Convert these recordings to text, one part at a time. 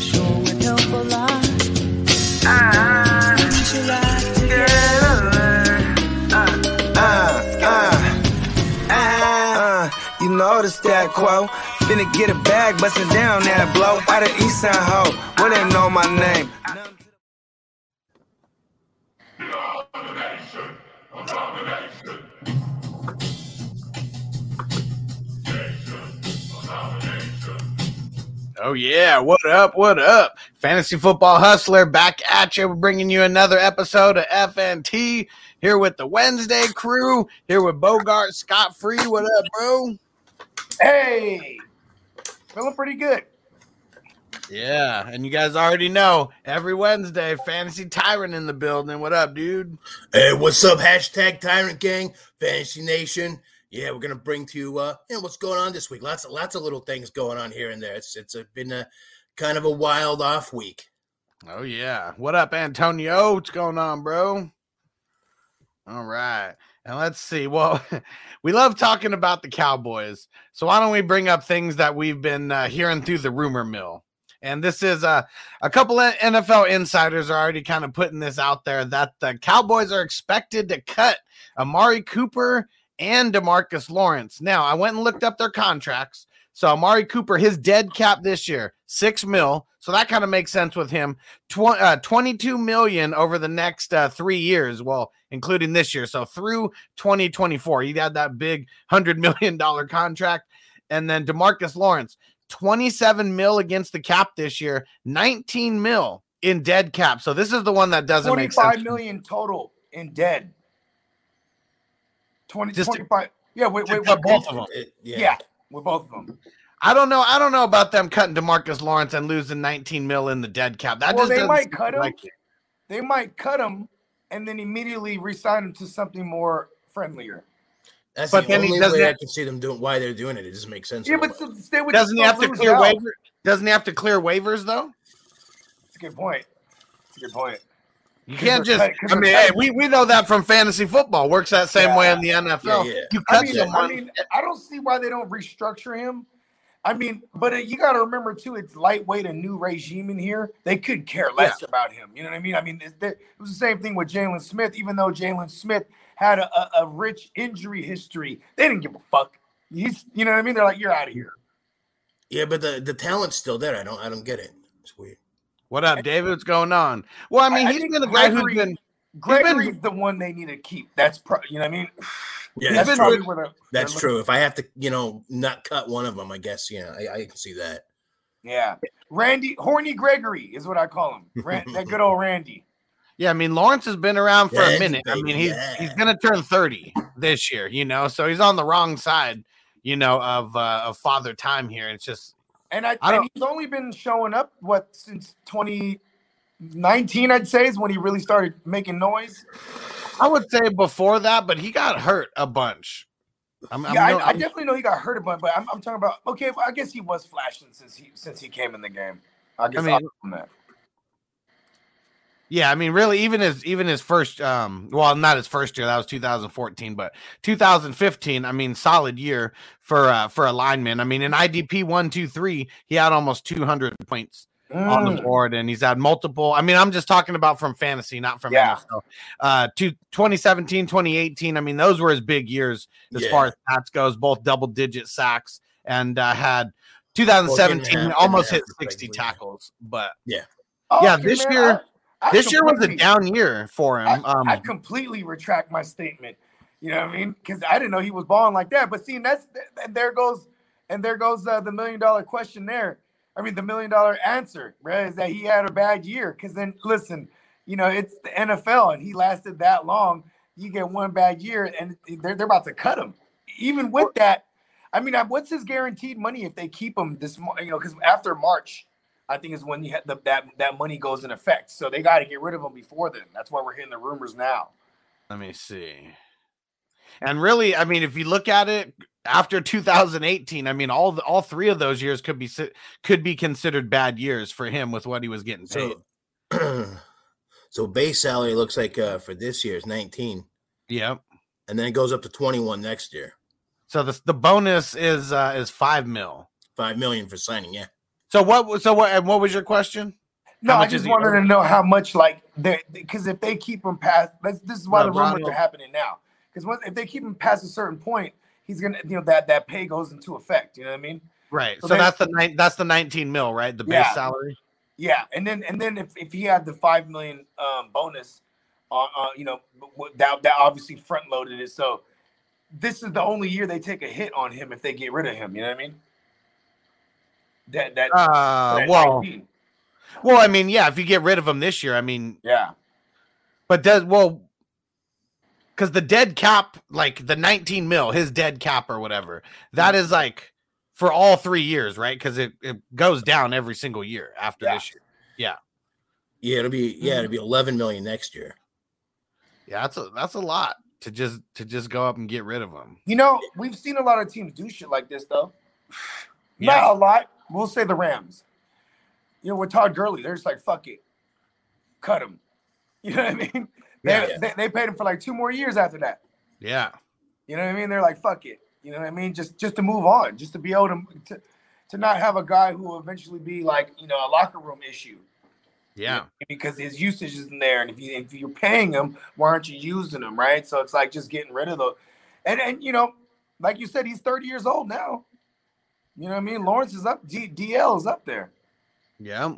sure would help a lot. You know the stat quo. Finna get a bag, bustin' down that blow. Out of East Side Ho, well they know my name. Oh yeah, what up, what up? Fantasy Football Hustler back at you. We're bringing you another episode of FNT. Here with the Wednesday crew. Here with Bogart, Scott Free. What up, bro? Hey, feeling pretty good. Yeah, and you guys already know, every Wednesday, Fantasy Tyrant in the building. What up, dude? Hey, what's up? Hashtag Tyrant Gang, Fantasy Nation. Yeah, we're gonna bring to you, what's going on this week. Lots of little things going on here and there. It's been a kind of a wild off week. Oh yeah, what up, Antonio? What's going on, bro? All right, and let's see. Well, we love talking about the Cowboys, so why don't we bring up things that we've been hearing through the rumor mill? And this is a couple of NFL insiders are already kind of putting this out there that the Cowboys are expected to cut Amari Cooper and DeMarcus Lawrence. Now, I went and looked up their contracts. So Amari Cooper, his dead cap this year, $6 million. So that kind of makes sense with him. $22 million over the next 3 years, well, including this year. So through 2024, he had that big $100 million contract. And then DeMarcus Lawrence, $27 million against the cap this year, $19 million in dead cap. So this is the one that doesn't make sense. $25 million total in dead. 25. Yeah, wait, with both of them. Yeah, with both of them. I don't know about them cutting DeMarcus Lawrence and losing $19 million in the dead cap. They might cut him and then immediately re-sign him to something more friendlier. That's but the only way I can see them doing why they're doing it. It doesn't make sense. Yeah, but doesn't he have to clear waivers though? That's a good point. You can't just – I mean, hey, we know that from fantasy football. Works that same way in the NFL. Yeah. I don't see why they don't restructure him. I mean, but you got to remember, too, it's lightweight, a new regime in here. They could care less about him. You know what I mean? I mean, it was the same thing with Jalen Smith, even though Jalen Smith had a rich injury history. They didn't give a fuck. You know what I mean? They're like, you're out of here. Yeah, but the talent's still there. I don't get it. It's weird. What up, David? What's going on? Well, I mean, he's been the guy who's been. Gregory's the one they need to keep. That's probably, you know what I mean? Yeah, that's true. If I have to, not cut one of them, I guess, I can see that. Yeah. Randy, Horny Gregory is what I call him. That good old Randy. Yeah, I mean, Lawrence has been around for a minute. Baby, I mean, he's going to turn 30 this year, so he's on the wrong side, of father time here. It's just. And he's only been showing up, since 2019, I'd say, is when he really started making noise. I would say before that, but he got hurt a bunch. I definitely know he got hurt a bunch, but I'm talking about, okay, well, I guess he was flashing since he came in the game. I guess I'll give him that. Yeah, I mean, really, even his first, well, not his first year, that was 2014, but 2015, I mean, solid year for a lineman. I mean, in IDP 123, he had almost 200 points on the board, and he's had multiple. I mean, I'm just talking about from fantasy, not from NFL. 2017, 2018, I mean, those were his big years as far as stats goes, both double-digit sacks, and had 2017 almost hit 60 tackles. But, this year – this year was a down year for him. I completely retract my statement. You know what I mean? Because I didn't know he was balling like that. But see, there goes the $1 million question there. I mean, the $1 million answer, right? Is that he had a bad year? Because then, listen, it's the NFL, and he lasted that long. You get one bad year, and they're about to cut him. Even with that, I mean, what's his guaranteed money if they keep him this? Because after March. I think is when you have that money goes in effect. So they got to get rid of him before then. That's why we're hearing the rumors now. Let me see. And really, I mean, if you look at it after 2018, I mean, all three of those years could be considered bad years for him with what he was getting paid. So base salary looks like for this year is 19. Yep. And then it goes up to 21 next year. So the bonus is $5 million. $5 million for signing, yeah. So what was your question? No, I just wanted to know how much, like, because if they keep him past, this is why the rumors are happening now. Because if they keep him past a certain point, he's gonna, you know, that pay goes into effect. You know what I mean? Right. So that's the $19 million, right? The base salary. Yeah, and then if he had the $5 million bonus, you know, that obviously front loaded it. So this is the only year they take a hit on him if they get rid of him. You know what I mean? Well, I mean, yeah. If you get rid of him this year, I mean, yeah. But because the dead cap, like the $19 million, his dead cap or whatever, that is like for all 3 years, right? Because it goes down every single year after this year. Yeah. Yeah, it'll be $11 million next year. Yeah, that's a lot to just go up and get rid of him. You know, we've seen a lot of teams do shit like this though. Yeah. Not a lot. We'll say the Rams. You know, with Todd Gurley, they're just like, fuck it. Cut him. You know what I mean? They paid him for like 2 more years after that. Yeah. You know what I mean? They're like, fuck it. You know what I mean? Just to move on. Just to be able to not have a guy who will eventually be like, you know, a locker room issue. Yeah. You know, because his usage isn't there. And if you're paying him, why aren't you using him, right? So it's like just getting rid of the – and you know, like you said, he's 30 years old now. You know what I mean? Lawrence is up. DL is up there. Yeah.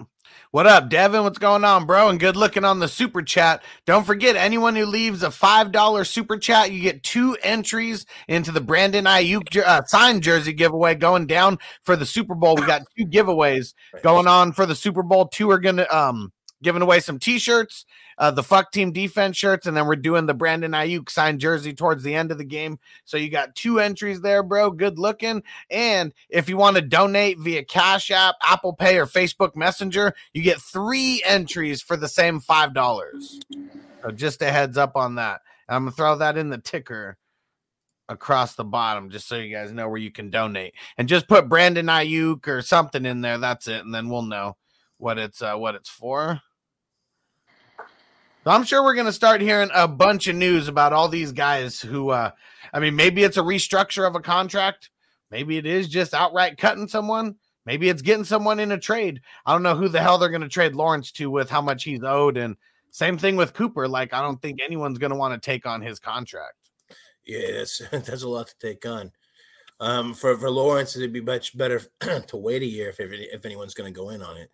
What up, Devin? What's going on, bro? And good looking on the super chat. Don't forget, anyone who leaves a $5 super chat, you get 2 entries into the Brandon Aiyuk signed jersey giveaway going down for the Super Bowl. We got 2 giveaways going on for the Super Bowl. 2 are going to giving away some T-shirts, the Fuck Team Defense shirts, and then we're doing the Brandon Aiyuk signed jersey towards the end of the game. So you got 2 entries there, bro. Good looking. And if you want to donate via Cash App, Apple Pay, or Facebook Messenger, you get 3 entries for the same $5. So just a heads up on that. And I'm going to throw that in the ticker across the bottom just so you guys know where you can donate. And just put Brandon Aiyuk or something in there. That's it. And then we'll know what it's for. So I'm sure we're going to start hearing a bunch of news about all these guys who, I mean, maybe it's a restructure of a contract. Maybe it is just outright cutting someone. Maybe it's getting someone in a trade. I don't know who the hell they're going to trade Lawrence to with how much he's owed. And same thing with Cooper. Like, I don't think anyone's going to want to take on his contract. Yeah, that's a lot to take on. For Lawrence, it'd be much better to wait a year if anyone's going to go in on it.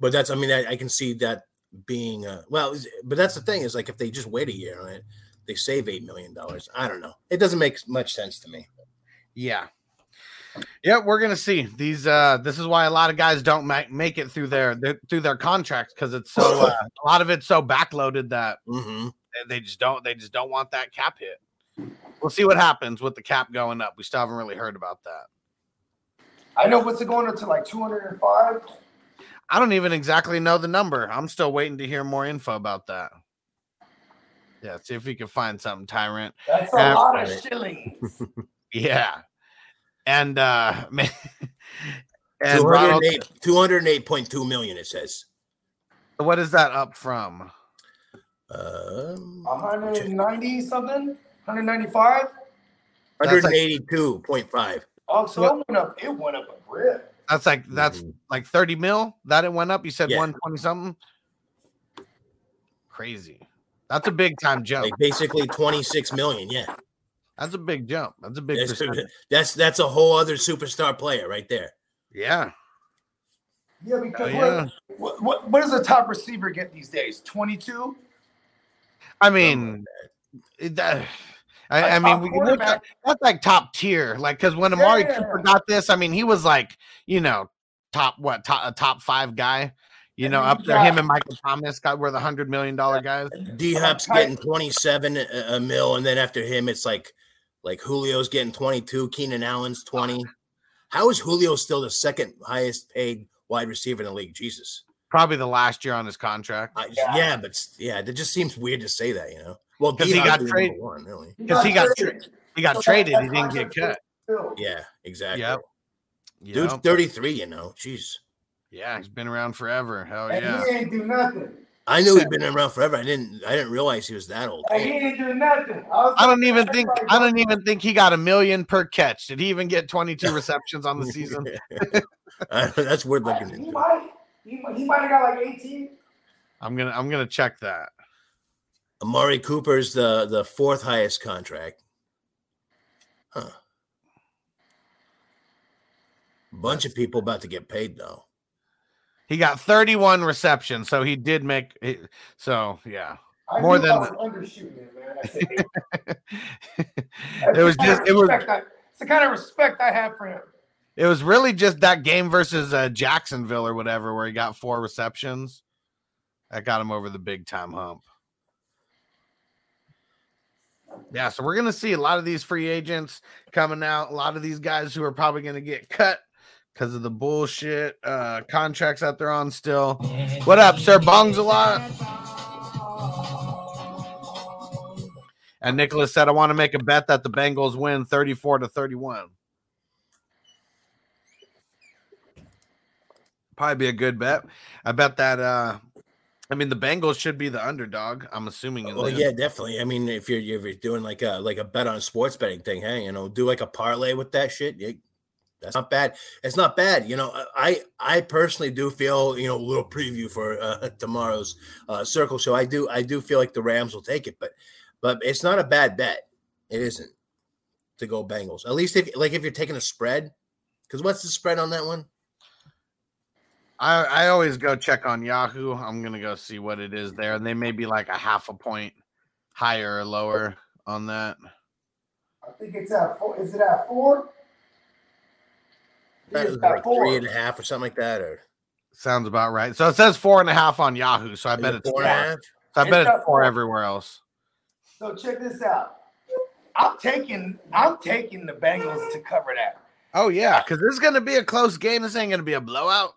But that's, I mean, I can see that being but that's the thing is, like, if they just wait a year on it, they save $8 million. I don't know, it doesn't make much sense to me. Yeah, we're gonna see these. This is why a lot of guys don't make it through their contracts, because it's so a lot of it's so backloaded that they just don't want that cap hit. We'll see what happens with the cap going up. We still haven't really heard about that. I know what's going up to like 205. I don't even exactly know the number. I'm still waiting to hear more info about that. Yeah, see if we can find something, Tyrant. That's a lot of shillings. Yeah. And, man. 208.2 million, it says. What is that up from? 190 something? 195? 182.5. Oh, so it went up a grip. That's like $30 million that it went up. You said 120 something. Crazy. That's a big time jump. Like basically $26 million. Yeah, that's a big jump. That's a big. That's a whole other superstar player right there. Yeah. Yeah, because what does a top receiver get these days? 22. I mean, I mean, we can look at, that's like top tier, like, because when Amari Cooper got this, I mean, he was like, you know, top five guy, you know, up there. Him and Michael Thomas were the $100 million guys. D-Hop's getting 27 mil, and then after him, it's like Julio's getting 22, Keenan Allen's 20. How is Julio still the second highest paid wide receiver in the league. Jesus. Probably the last year on his contract. Yeah, it just seems weird to say that, you know. Well, because he got traded. Because he got traded. He didn't get cut. Yeah, exactly. Yep. Dude's 33, you know. Jeez. Yeah, he's been around forever. Hell yeah. And he ain't do nothing. I knew he'd been around forever. I didn't realize he was that old. He didn't do nothing. I don't even think he got $1 million per catch. Did he even get 22 receptions on the season? That's worth looking into. He might have got like 18. I'm gonna check that. Amari Cooper's the fourth highest contract. Huh. Bunch of people about to get paid though. He got 31 receptions, so he did make it. So, yeah. More than undershooting it, man. I said, it's the kind of respect I have for him. It was really just that game versus Jacksonville or whatever where he got 4 receptions. That got him over the big time hump. Yeah, so we're going to see a lot of these free agents coming out, a lot of these guys who are probably going to get cut because of the bullshit contracts that they're on still. What up, Sir Bongs a lot? And Nicholas said, I want to make a bet that the Bengals win 34-31. Probably be a good bet. I bet that, the Bengals should be the underdog, I'm assuming. Oh, yeah, definitely. I mean, if you're doing like a bet on a sports betting thing, hey, you know, do like a parlay with that shit. That's not bad. It's not bad. You know, I personally do feel, you know, a little preview for tomorrow's circle show. I do feel like the Rams will take it, but it's not a bad bet. It isn't to go Bengals. At least if you're taking a spread, because what's the spread on that one? I always go check on Yahoo. I'm going to go see what it is there. And they may be like a half a point higher or lower on that. I think it's at 4. Is it at 4? That was like 3.5 or something like that, or sounds about right. So it says 4.5 on Yahoo. So I bet it's 4.5. So I bet it's 4 everywhere else. So check this out. I'm taking the Bengals to cover that. Oh yeah, because this is gonna be a close game. This ain't gonna be a blowout.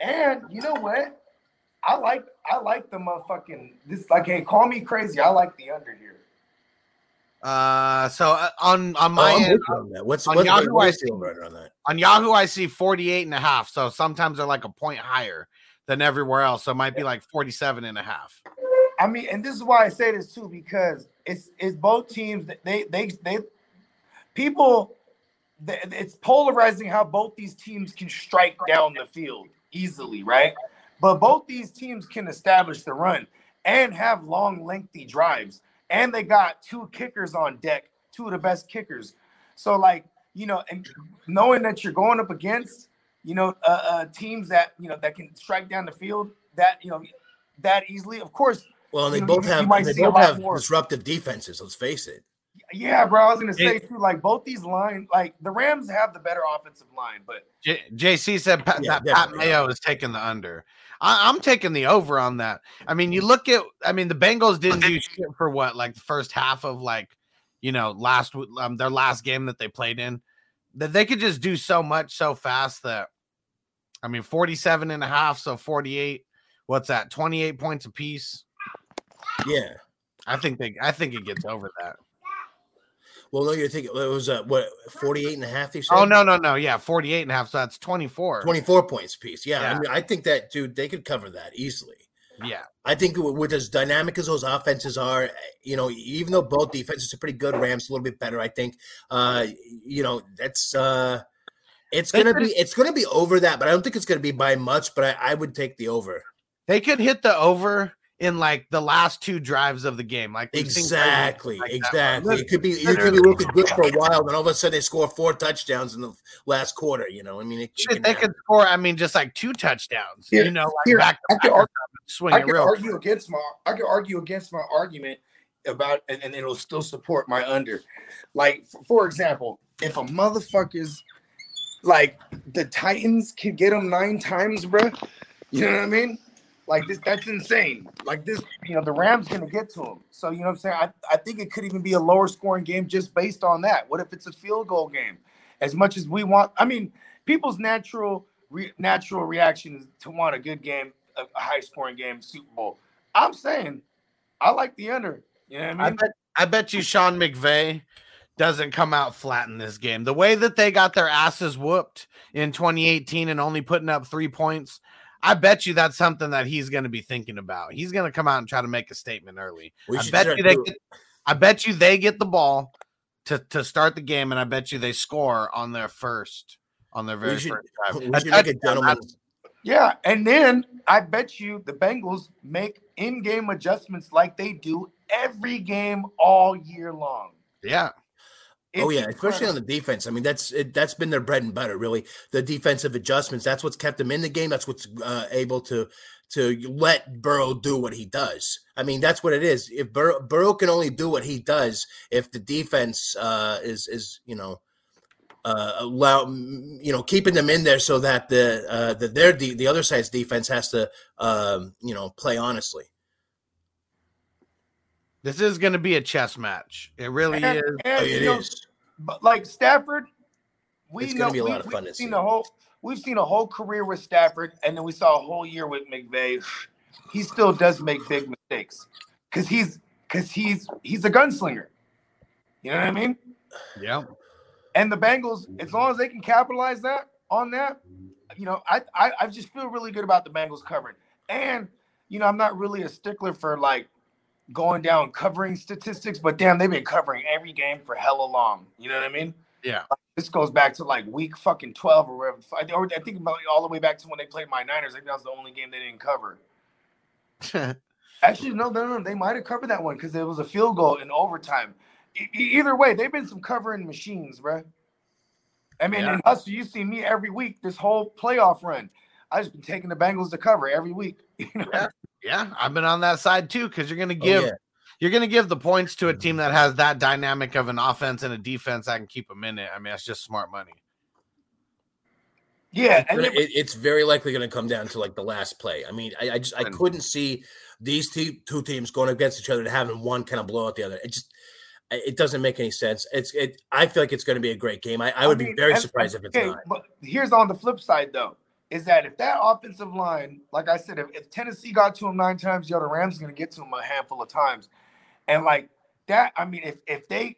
And you know what? I like the motherfucking this. Like, hey, call me crazy. I like the under here. So on my end, on Yahoo, I see right on that. On Yahoo, I see 48.5. So sometimes they're like a point higher than everywhere else. So it might be like 47.5. I mean, and this is why I say this too, because it's both teams. It's polarizing how both these teams can strike down the field easily, right? But both these teams can establish the run and have long, lengthy drives. And they got 2 kickers on deck, 2 of the best kickers. So, like, you know, and knowing that you're going up against, you know, teams that, you know, that can strike down the field that, you know, that easily. Of course. Well, and they both have disruptive defenses. Let's face it. Yeah, bro. I was gonna say too, like both these lines, like the Rams have the better offensive line, but JC said Pat Mayo is taking the under. I'm taking the over on that. I mean, you look at, I mean, the Bengals didn't do shit for what, like the first half of like, you know, last their last game that they played in, that they could just do so much so fast that, I mean, 47.5, so 48. What's that? 28 points apiece. Yeah, I think it gets over that. Well, no, you're thinking it was 48.5. They said? Oh no, yeah, 48.5. So that's 24 points apiece. Yeah, yeah. I mean, I think that dude they could cover that easily. Yeah, I think with as dynamic as those offenses are, you know, even though both defenses are pretty good, Rams a little bit better, I think. You know, that's it's gonna be over that, but I don't think it's gonna be by much. But I would take the over. They could hit the over in like the last 2 drives of the game. Like exactly. It could be looking good for a while, then all of a sudden they score 4 touchdowns in the last quarter, you know. I mean, they could score, I mean, just like 2 touchdowns, yeah. You know, like here, back to back swing it real. I could argue against my argument about, and it'll still support my under. Like, for example, if a motherfucker's like the Titans can get them 9 times, bro, you know what I mean? Like this, that's insane. Like this, you know, the Rams gonna get to him. So you know what I'm saying. I think it could even be a lower scoring game just based on that. What if it's a field goal game? As much as we want, I mean, people's natural natural reaction is to want a good game, a high-scoring game, Super Bowl. I'm saying I like the under. You know what I mean? I bet you Sean McVay doesn't come out flat in this game. The way that they got their asses whooped in 2018 and only putting up 3 points, I bet you that's something that he's going to be thinking about. He's going to come out and try to make a statement early. I bet you they get the ball to start the game, and I bet you they score on their very first drive. Yeah, and then I bet you the Bengals make in-game adjustments like they do every game all year long. Yeah. It's incredible. Especially on the defense. I mean, that's been their bread and butter, really. The defensive adjustments, that's what's kept them in the game. That's what's able to let Burrow do what he does. I mean, that's what it is. If Burrow can only do what he does, if the defense is keeping them in there so that the other side's defense has to play honestly. This is going to be a chess match. It really is. It is. But like Stafford, we've seen a whole career with Stafford, and then we saw a whole year with McVay. He still does make big mistakes because he's a gunslinger. You know what I mean? Yeah. And the Bengals, as long as they can capitalize on that, you know, I just feel really good about the Bengals covering. And you know, I'm not really a stickler for like going down covering statistics, but damn, they've been covering every game for hella long. You know what I mean? Yeah. This goes back to like week fucking 12 or whatever. I think about all the way back to when they played my Niners. I think that was the only game they didn't cover. Actually, no. They might have covered that one because it was a field goal in overtime. Either way, they've been some covering machines, bro. I mean, yeah. And Hustle, you see me every week this whole playoff run. I've just been taking the Bengals to cover every week. You know? Yeah, I've been on that side too, because you're gonna give the points to a team that has that dynamic of an offense and a defense that can keep them in it. I mean, that's just smart money. Yeah, and it's very likely going to come down to like the last play. I mean, I couldn't see these two teams going against each other and having one kind of blow out the other. It doesn't make any sense. I feel like it's going to be a great game. I would be very surprised if it's not. But here's on the flip side, though. Is that if that offensive line, like I said, if Tennessee got to him 9 times, the Rams are going to get to him a handful of times. And like that, I mean, if they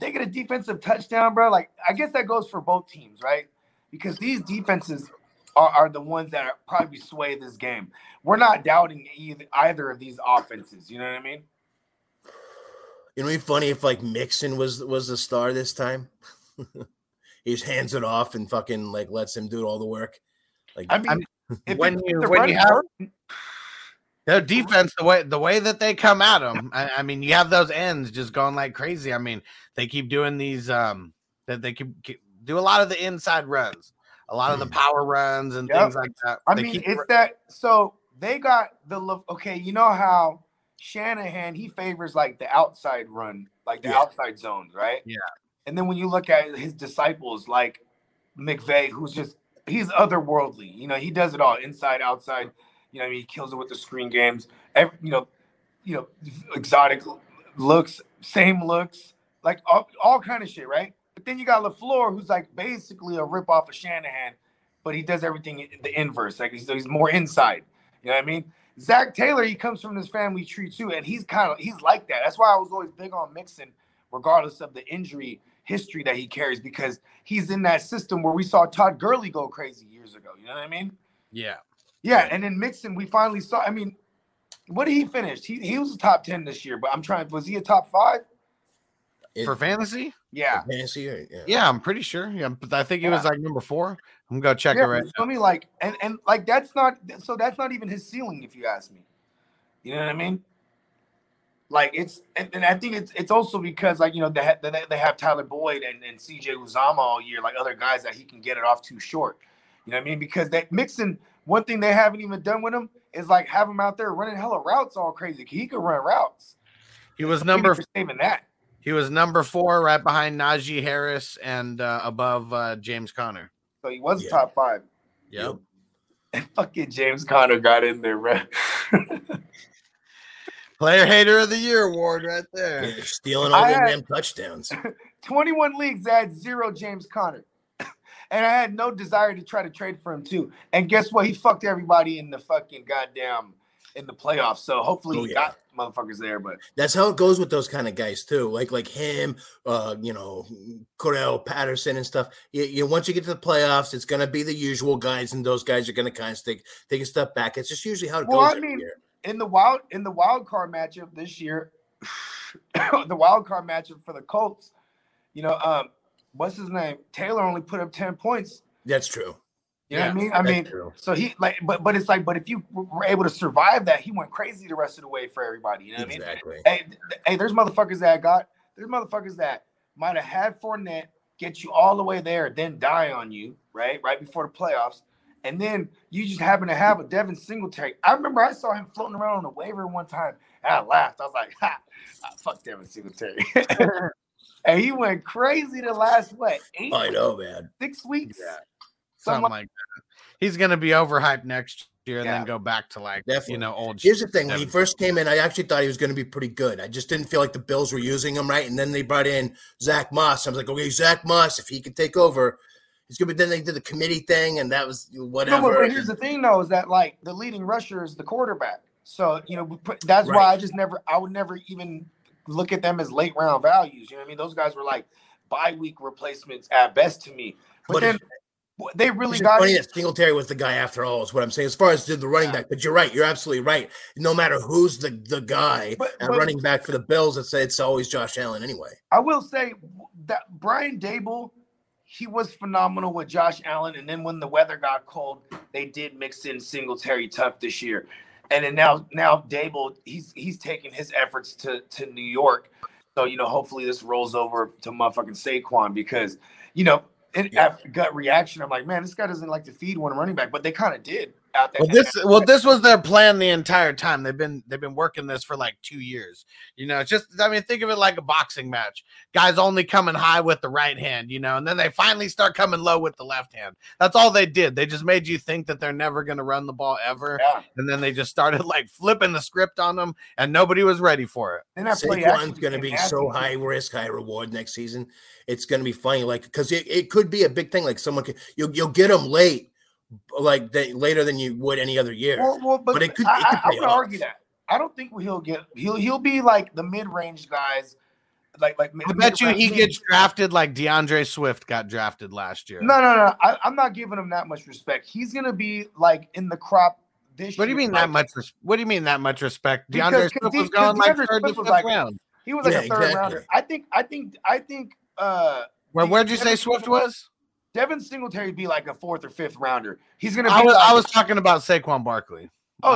get a defensive touchdown, bro, like I guess that goes for both teams, right? Because these defenses are the ones that are probably sway this game. We're not doubting either of these offenses. You know what I mean? It would be funny if like Mixon was the star this time. He just hands it off and fucking like lets him do all the work. Like, I mean, when you have their defense, the way that they come at them, I mean, you have those ends just going like crazy. I mean, they keep doing these do a lot of the inside runs, a lot of the power runs and things like that. So they got the look. Okay, you know how Shanahan, he favors like the outside run, like the outside zones, right? Yeah. And then when you look at his disciples, like McVay, who's just he's otherworldly. You know, he does it all, inside, outside. You know, I mean, he kills it with the screen games. Every, you know, exotic looks, same looks, like all kind of shit, right? But then you got LaFleur, who's like basically a rip off of Shanahan, but he does everything the inverse. Like he's more inside. You know what I mean? Zach Taylor, he comes from this family tree too, and he's like that. That's why I was always big on Mixon, regardless of the injury history that he carries, because he's in that system where we saw Todd Gurley go crazy years ago. You know what I mean? Yeah. Yeah, and then Mixon, we finally saw. I mean, what did he finish? He was a top 10 this year, but was he a top 5? For fantasy? Yeah. For fantasy, yeah. Yeah, I'm pretty sure. Yeah, but I think he was like number 4. I'm going to go check it right now. I mean, like, and like that's not even his ceiling, if you ask me. You know what I mean? Like and I think it's also because like, you know, they have Tyler Boyd and CJ Uzama all year, like other guys that he can get it off too short. You know what I mean? Because that Mixon, one thing they haven't even done with him is like have him out there running hella routes all crazy. He could run routes. He was number 4 right behind Najee Harris and above James Conner. So he was top 5. Yep. And fucking James Conner got in there, bro. Player Hater of the Year award right there. Yeah, stealing all them damn touchdowns. 21 leagues had 0 James Conner. And I had no desire to try to trade for him too. And guess what? He fucked everybody in the fucking goddamn in the playoffs. So hopefully he got motherfuckers there. But that's how it goes with those kind of guys too. Like him, you know, Cordell Patterson and stuff. You once you get to the playoffs, it's gonna be the usual guys, and those guys are gonna kind of take a step back. It's just usually how it goes. I mean, in the wild card matchup this year, the wild card matchup for the Colts, you know, what's his name? Taylor only put up 10 points. That's true. You know what I mean? So he like, but it's like, but if you were able to survive that, he went crazy the rest of the way for everybody. You know what I mean? Hey, there's motherfuckers that there's motherfuckers that might have had Fournette get you all the way there, then die on you, right before the playoffs. And then you just happen to have a Devin Singletary. I remember I saw him floating around on the waiver one time, and I laughed. I was like, fuck Devin Singletary. And he went crazy the last, 6 weeks? Yeah. Something like that. He's going to be overhyped next year and then go back to definitely. You know, old shit. Here's the thing. When he first came in, I actually thought he was going to be pretty good. I just didn't feel like the Bills were using him right. And then they brought in Zach Moss. I was like, okay, Zach Moss, if he could take over, it's good. But then they did the committee thing and that was whatever. No, but here's the thing though, is that like the leading rusher is the quarterback. So, you know, that's why I would never even look at them as late round values. You know what I mean? Those guys were like bye week replacements at best to me. But then they really got funny that Singletary was the guy after all, is what I'm saying. As far as the running back, but you're right. You're absolutely right. No matter who's the guy at running back for the Bills, it's always Josh Allen anyway. I will say that Brian Daboll, he was phenomenal with Josh Allen. And then when the weather got cold, they did mix in Singletary tough this year. And then now Daboll, he's taking his efforts to New York. So, you know, hopefully this rolls over to motherfucking Saquon because, you know, after gut reaction, I'm like, man, this guy doesn't like to feed one running back, but they kind of did out there. Well, this was their plan the entire time. They've been working this for like 2 years. You know, it's just, I mean, think of it like a boxing match. Guys only coming high with the right hand, you know, and then they finally start coming low with the left hand. That's all they did. They just made you think that they're never going to run the ball ever, and then they just started like flipping the script on them, and nobody was ready for it. And Saquon's going to be so high risk, high reward next season. It's going to be funny, like, because it could be a big thing. Like someone could, you'll get them late. Like later than you would any other year. Well, but it could. I would argue that I don't think he'll be like the mid-range guys. Like I bet you he gets drafted like DeAndre Swift got drafted last year. No. I'm not giving him that much respect. He's gonna be like in the crop this year. What do you mean that much? What do you mean that much respect? DeAndre Swift was going like third to fifth round. He was like a third rounder. I think. Where'd you say Swift was? Devin Singletary would be like a fourth or fifth rounder. He's gonna. I was talking about Saquon Barkley. We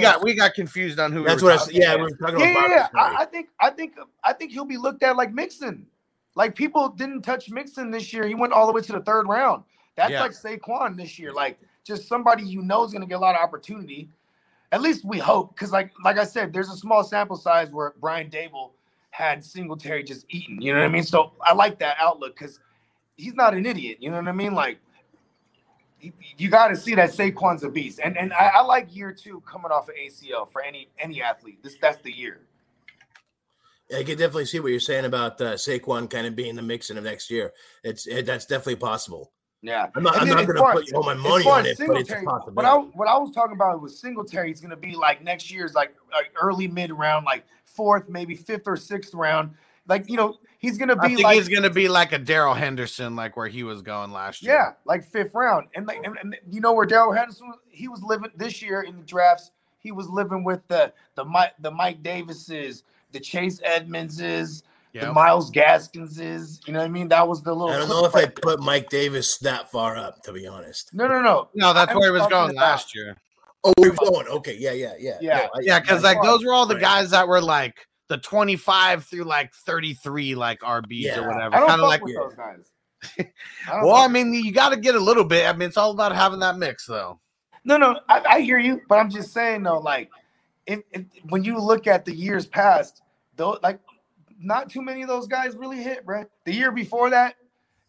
got confused on who. That's what. We were talking about. I think he'll be looked at like Mixon. Like people didn't touch Mixon this year. He went all the way to the third round. That's like Saquon this year. Like just somebody you know is gonna get a lot of opportunity. At least we hope, because like I said, there's a small sample size where Brian Daboll had Singletary just eaten. You know what I mean? So I like that outlook because. He's not an idiot, you know what I mean? Like, you got to see that Saquon's a beast, and I like year two coming off of ACL for any athlete. That's the year. Yeah, I can definitely see what you're saying about Saquon kind of being the mixing of next year. That's definitely possible. Yeah, I'm not going to put all my money on it, but it's possible. What I was talking about was Singletary. He's going to be like next year's like early mid round, like fourth, maybe fifth or sixth round. Like, you know, he's going to be he's going to be like a Daryl Henderson, like where he was going last year. Yeah, like fifth round. And like and you know where Daryl Henderson was? He was living this year in the drafts. He was living with the Mike Davises, the Chase Edmondses, the Miles Gaskinses. You know what I mean? That was the little. I don't know if I put Mike Davis that far up, to be honest. No, that's where he was going last year. Oh, we were going. Okay, yeah. Yeah, because like those were all the guys that were like. The 25 through like 33, like RBs or whatever. I don't kind of like with those guys. Well, I mean, you got to get a little bit. I mean, it's all about having that mix, though. No, I hear you, but I'm just saying, though, like, when you look at the years past, though, like, not too many of those guys really hit, bro. The year before that,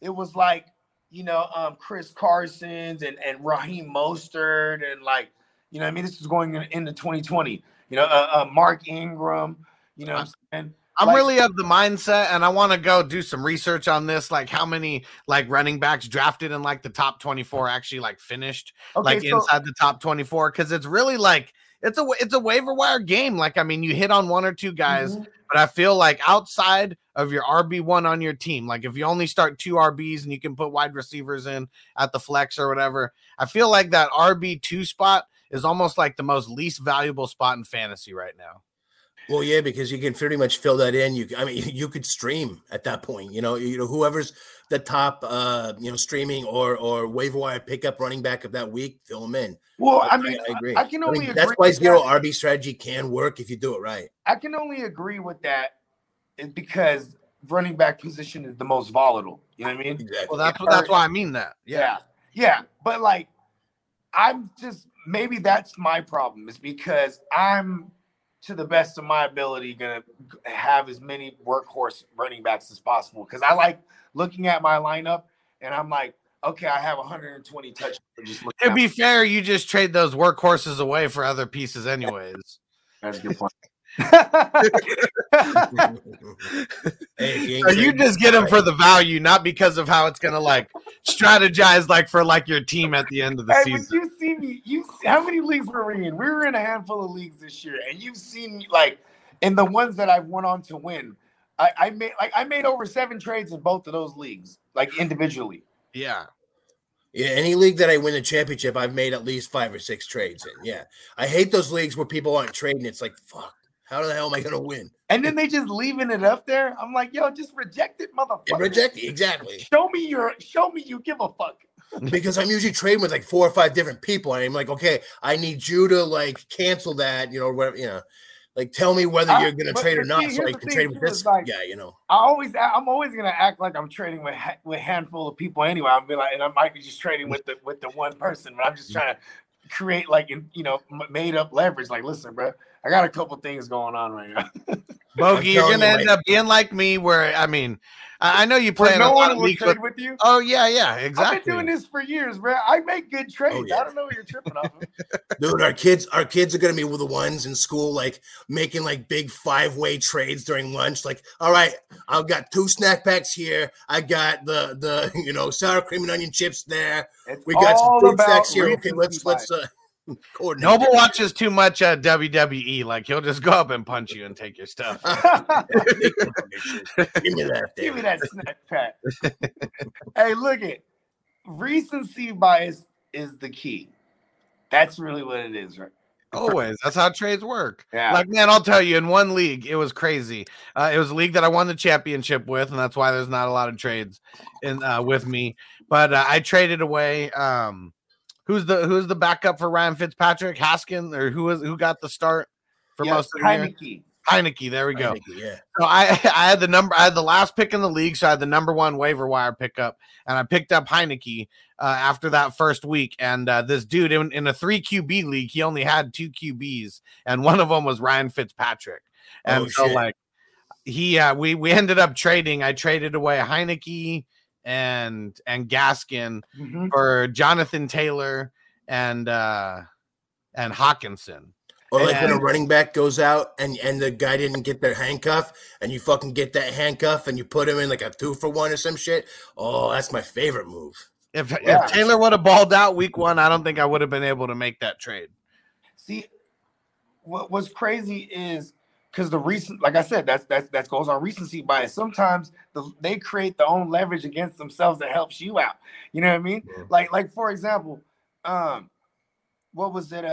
it was like, you know, Chris Carson's and Raheem Mostert, and like, you know, I mean, this is going into 2020. You know, Mark Ingram. You know what I'm saying? I'm like, really of the mindset, and I want to go do some research on this, like how many like running backs drafted in like the top 24 actually like finished inside the top 24, because it's really like it's a waiver wire game. Like, I mean, you hit on one or two guys, but I feel like outside of your RB1 on your team, like if you only start two RBs and you can put wide receivers in at the flex or whatever, I feel like that RB2 spot is almost like the most least valuable spot in fantasy right now. Well, yeah, because you can pretty much fill that in. You could stream at that point. You know, whoever's the top, streaming or waiver wire pickup running back of that week, fill them in. Well, I agree. I can only agree. That's why zero RB strategy can work if you do it right. I can only agree with that, because running back position is the most volatile. You know what I mean? Exactly. Well, that's why I mean that. Yeah. But like, I'm just maybe that's my problem is because I'm, to the best of my ability, going to have as many workhorse running backs as possible. Because I like looking at my lineup, and I'm like, okay, I have 120 touchdowns. To be fair, you just trade those workhorses away for other pieces anyways. That's a good point. So you just get them for the value, not because of how it's going to like strategize like for like your team at the end of the season. But you see me, how many leagues were we in? We were in a handful of leagues this year, and you've seen me like in the ones that I've went on to win. I made over 7 trades in both of those leagues, like individually. Yeah, any league that I win the championship, I've made at least 5 or 6 trades in. Yeah, I hate those leagues where people aren't trading. It's like, fuck. How the hell am I going to win? And then they just leaving it up there. I'm like, yo, just reject it, motherfucker. Yeah, reject it, exactly. Show me you give a fuck. Because I'm usually trading with like 4 or 5 different people. And I'm like, okay, I need you to like cancel that, whatever, like tell me whether you're going to trade or not so I can trade with this guy, I'm always going to act like I'm trading with a handful of people anyway. I'll be like, and I might be just trading with the one person, but I'm just trying to create like made up leverage. Like, listen, bro, I got a couple things going on right now. Bogey, you're gonna end up being like me, where I mean, I know you play. No one will trade with you. Oh yeah, exactly. I've been doing this for years, bro. I make good trades. Oh, yeah. I don't know what you're tripping off of. Dude, our kids are gonna be the ones in school like making like big 5-way trades during lunch. Like, all right, I've got 2 snack packs here. I got the sour cream and onion chips there. It's we got some food snacks here. Okay, let's Noble watches too much WWE. Like, he'll just go up and punch you and take your stuff. Give me that snack pack. Hey, look it. Recency bias is the key. That's really what it is, right? Always. That's how trades work. Yeah. Like, man, I'll tell you, in one league, it was crazy. It was a league that I won the championship with, and that's why there's not a lot of trades in with me. But I traded away. Who's the backup for Ryan Fitzpatrick? Haskin, or who got the start for most of the year? Heinicke, there we go. Heinicke, yeah. So I had the last pick in the league, so I had the number 1 waiver wire pickup, and I picked up Heinicke after that first week. And this dude in a 3 QB league, he only had 2 QBs, and one of them was Ryan Fitzpatrick. And we ended up trading. I traded away Heinicke and Gaskin for Jonathan Taylor and Hawkinson. Or like when a running back goes out and the guy didn't get their handcuff, and you fucking get that handcuff and you put him in like a 2-for-1 or some shit. Oh, that's my favorite move. If Taylor would have balled out week 1, I don't think I would have been able to make that trade. See, what was crazy is because the recent, like I said, that goes on recency bias. Sometimes they create their own leverage against themselves that helps you out. You know what I mean? Yeah. Like for example, what was it?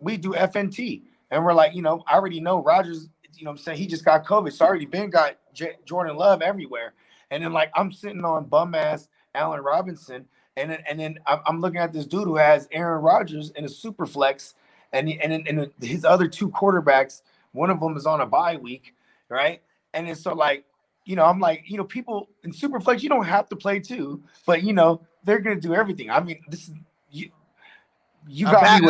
We do FNT, and we're like, I already know Rodgers. You know what I'm saying? He just got COVID, so I already got Jordan Love everywhere. And then like I'm sitting on bum ass Allen Robinson, and then I'm looking at this dude who has Aaron Rodgers in a super flex. And his other 2 quarterbacks, one of them is on a bye week, right? And it's so like, I'm like, people in Superflex, you don't have to play 2, but they're gonna do everything. I mean, this is you got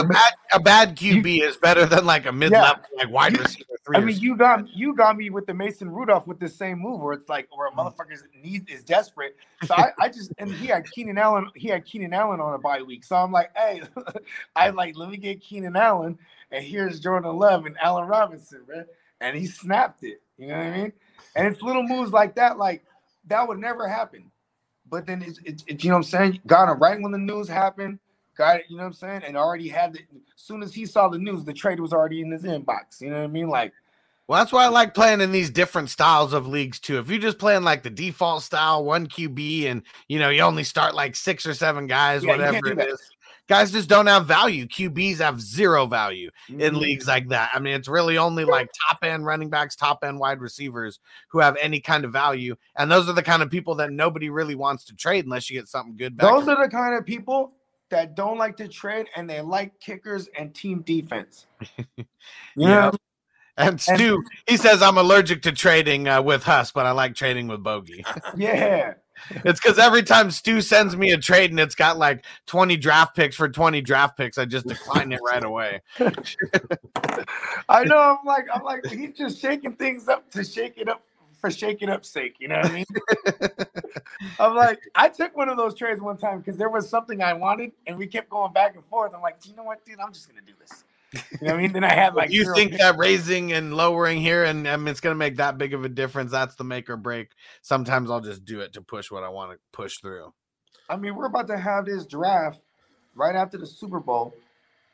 a bad QB is better than like a mid-level like wide receiver 3. I mean, you got me with the Mason Rudolph with the same move where it's like where a motherfucker's need is desperate. So I he had Keenan Allen on a bye week. So I'm like, hey, let me get Keenan Allen, and here's Jordan Love and Allen Robinson, man. and he snapped it. You know what I mean? And it's little moves like that. Like, that would never happen. But then, it's you know what I'm saying? Got it right when the news happened. Got it, you know what I'm saying? And already had it. As soon as he saw the news, the trade was already in his inbox. You know what I mean? Like, well, that's why I like playing in these different styles of leagues too. If you're just playing like the default style, one QB, and you know, you only start like 6 or 7 guys, whatever it is, guys just don't have value. QBs have zero value in leagues like that. I mean, it's really only like top end running backs, top end wide receivers who have any kind of value. And those are the kind of people that nobody really wants to trade unless you get something good back. Those are the kind of people that don't like to trade, and they like kickers and team defense. Yeah. And Stu, he says, I'm allergic to trading with Huss, but I like trading with Bogey. Yeah. It's because every time Stu sends me a trade and it's got like 20 draft picks for 20 draft picks, I just decline it right away. I know. I'm like, he's just shaking things up to shake it up for shaking up's sake. You know what I mean? I'm like, I took one of those trades one time because there was something I wanted and we kept going back and forth. I'm like, you know what, dude? I'm just going to do this. You know what I mean? Then I had like, you think that raising and lowering here, and I mean, it's going to make that big of a difference. That's the make or break. Sometimes I'll just do it to push what I want to push through. I mean, we're about to have this draft right after the Super Bowl,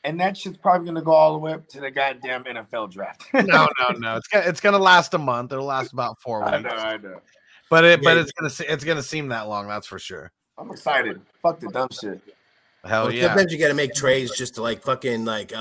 and that shit's probably going to go all the way up to the goddamn NFL draft. No. It's going to last a month. It'll last about 4 weeks. I know. But it's going to seem that long. That's for sure. I'm excited. Fuck the dumb shit. Hell yeah. Sometimes you got to make trades just to like fucking like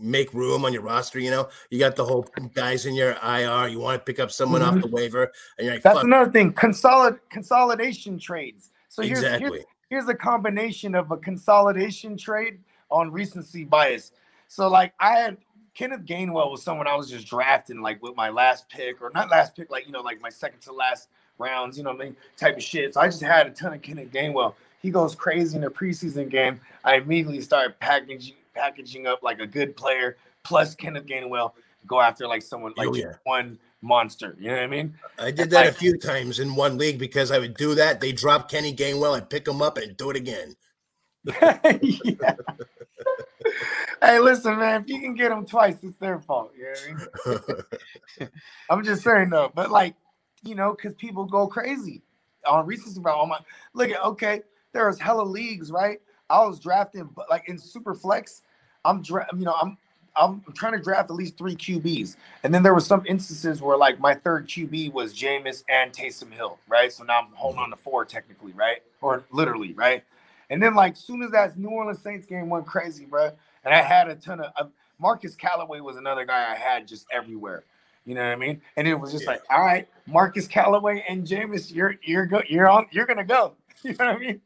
make room on your roster. You know, you got the whole guys in your IR. You want to pick up someone off the waiver, and you're like, that's another thing. Consolidation trades. So here's a combination of a consolidation trade on recency bias. So like I had Kenneth Gainwell was someone I was just drafting like with my last pick or not last pick, like you know, like my second to last rounds, you know what I mean, type of shit. So I just had a ton of Kenneth Gainwell. He goes crazy in the preseason game. I immediately started packaging up like a good player plus Kenneth Gainwell, go after like someone like one monster. You know what I mean? I did that a few times in one league because I would do that. They drop Kenny Gainwell, I pick him up and do it again. Hey, listen, man, if you can get them twice, it's their fault. You know what I mean? I'm just saying though, but like, you know, because people go crazy on recency bias. There was hella leagues, right? I was drafting, but like in Superflex, I'm trying to draft at least 3 QBs, and then there were some instances where like my third QB was Jameis and Taysom Hill, right? So now I'm holding on to 4 technically, right? Or literally, right? And then like soon as that New Orleans Saints game went crazy, bro, and I had a ton of Marcus Callaway was another guy I had just everywhere. You know what I mean? And it was just like, all right, Marcus Callaway and Jameis, you're gonna go. You know what I mean?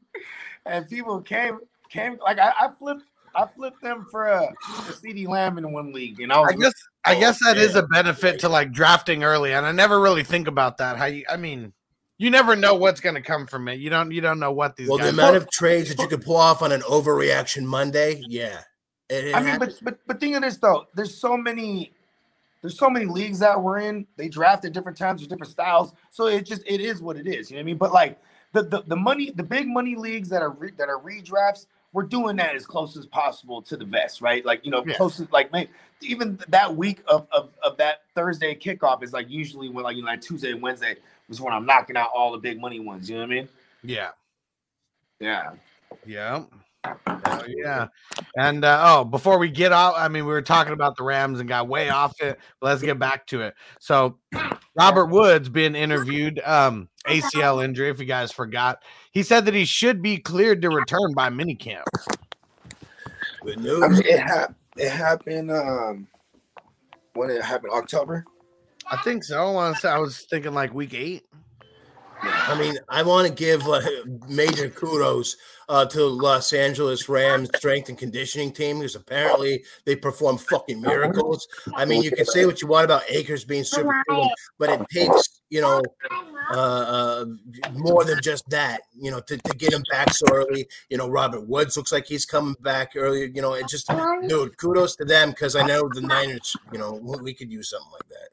And people came like I flipped them for CeeDee Lamb in one league, and I guess that is a benefit to like drafting early, and I never really think about that. You never know what's going to come from it. You don't know what these. Well, guys the amount of trades that you could pull off on an overreaction Monday, but think of this though. There's so many leagues that we're in. They draft at different times with different styles, so it is what it is. You know what I mean? But like. The money, the big money leagues that are redrafts, we're doing that as close as possible to the vest, right? Like, you know, closest, like maybe, even that week of that Thursday kickoff is like usually when like, you know, like Tuesday and Wednesday was when I'm knocking out all the big money ones. You know what I mean? Yeah. Yeah. And before we get out, I mean, we were talking about the Rams and got way off it. But let's get back to it. So Robert Woods being interviewed, ACL injury, if you guys forgot. He said that he should be cleared to return by minicamp. Good news. I mean, it happened when it happened, October? I think so. I was thinking like week 8. I mean, I want to give major kudos to the Los Angeles Rams strength and conditioning team because apparently they perform fucking miracles. I mean, you can say what you want about Akers being super cool, but it takes, you know, more than just that, you know, to get him back so early. You know, Robert Woods looks like he's coming back earlier. You know, it just, dude, kudos to them because I know the Niners, you know, we could use something like that.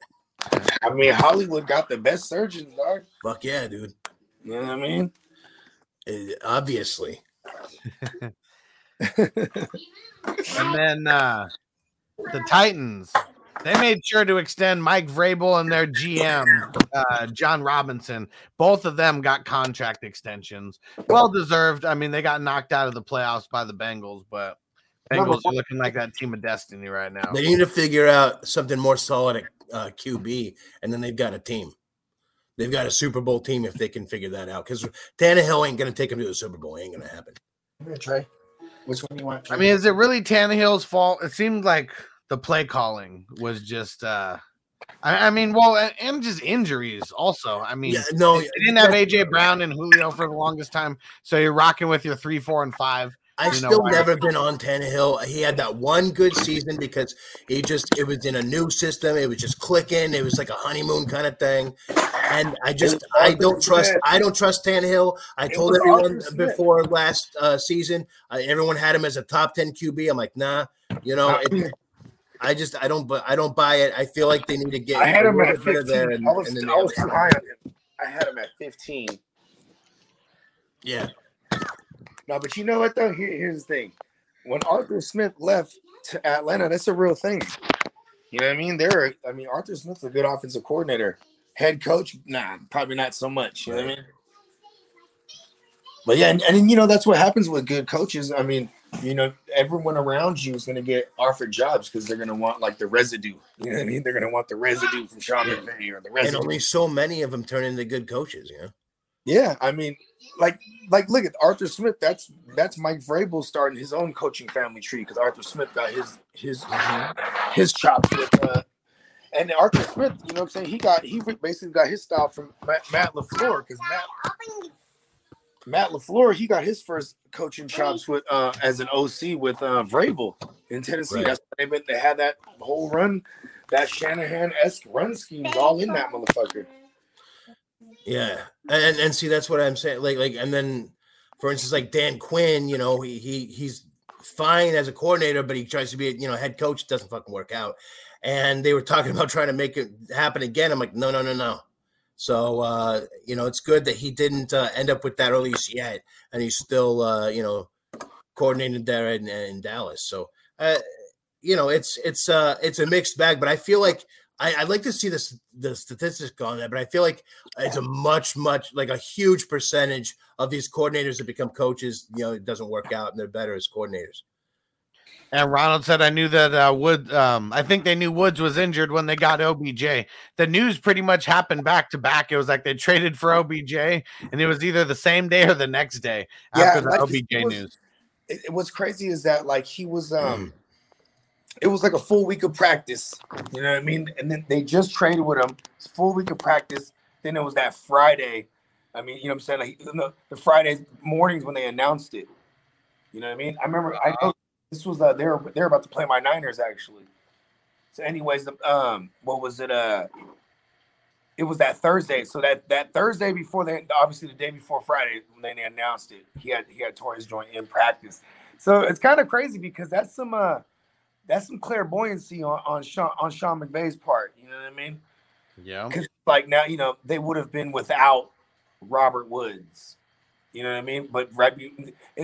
I mean, Hollywood got the best surgeons, dog. Fuck yeah, dude. You know what I mean? Obviously. And then the Titans They made sure to extend Mike Vrabel and their GM, John Robinson. Both of them got contract extensions. Well-deserved. I mean, they got knocked out of the playoffs by the Bengals, but Bengals are looking like that team of destiny right now. They need to figure out something more solid at QB, and then they've got a team. They've got a Super Bowl team if they can figure that out, because Tannehill ain't going to take them to the Super Bowl. It ain't going to happen. I'm going to try. Which one do you want? I mean, is it really Tannehill's fault? It seemed like the play calling was just and just injuries also. I mean, yeah, no, they didn't have A.J. Brown and Julio for the longest time, so you're rocking with your 3, 4, and 5. I've still never been on Tannehill. He had that one good season because it was in a new system. It was just clicking. It was like a honeymoon kind of thing. And I don't trust Tannehill. I told everyone before last season, everyone had him as a top 10 QB. I'm like, nah, I don't buy it. I feel like they need to get. I had him at 15. I was too high on him. I had him at 15. Yeah. No, but you know what though? Here's the thing: when Arthur Smith left to Atlanta, that's a real thing. You know what I mean? Arthur Smith's a good offensive coordinator, head coach. Nah, probably not so much. You know what I mean? But yeah, and you know that's what happens with good coaches. I mean, you know, everyone around you is going to get offered jobs because they're going to want like the residue. You know what I mean? They're going to want the residue from Sean McVay or the residue. And only so many of them turn into good coaches. You know? Yeah, I mean. Like, look at Arthur Smith. That's Mike Vrabel starting his own coaching family tree because Arthur Smith got his chops with, and Arthur Smith. You know what I'm saying? He basically got his style from Matt LaFleur because Matt LaFleur he got his first coaching chops with as an OC with Vrabel in Tennessee. Right. That's what they had that whole run, that Shanahan-esque run scheme all in that motherfucker. Yeah, and see that's what I'm saying. Like and then, for instance, like Dan Quinn, you know, he's fine as a coordinator, but he tries to be head coach. It doesn't fucking work out. And they were talking about trying to make it happen again. I'm like, no. So it's good that he didn't end up with that release yet, and he's still coordinated there in Dallas. So it's a mixed bag. But I feel like. I'd like to see the statistics on that, but I feel like it's a much like a huge percentage of these coordinators that become coaches. You know, it doesn't work out, and they're better as coordinators. And Ronald said, "I knew that Woods. I think they knew Woods was injured when they got OBJ. The news pretty much happened back to back. It was like they traded for OBJ, and it was either the same day or the next day after the OBJ news. What's crazy is that like he was It was like a full week of practice, you know what I mean? And then they just traded with him. It's a full week of practice. Then it was that Friday. I mean, you know what I'm saying? Like the Friday mornings when they announced it. You know what I mean? I remember this was they're about to play my Niners actually. So, anyways, what was it? It was that Thursday. So that Thursday before the day before Friday when they announced it, he had tore his joint in practice. So it's kind of crazy because that's some That's some clairvoyancy on Sean McVay's part. You know what I mean? Yeah. Because like now, you know, they would have been without Robert Woods. You know what I mean? But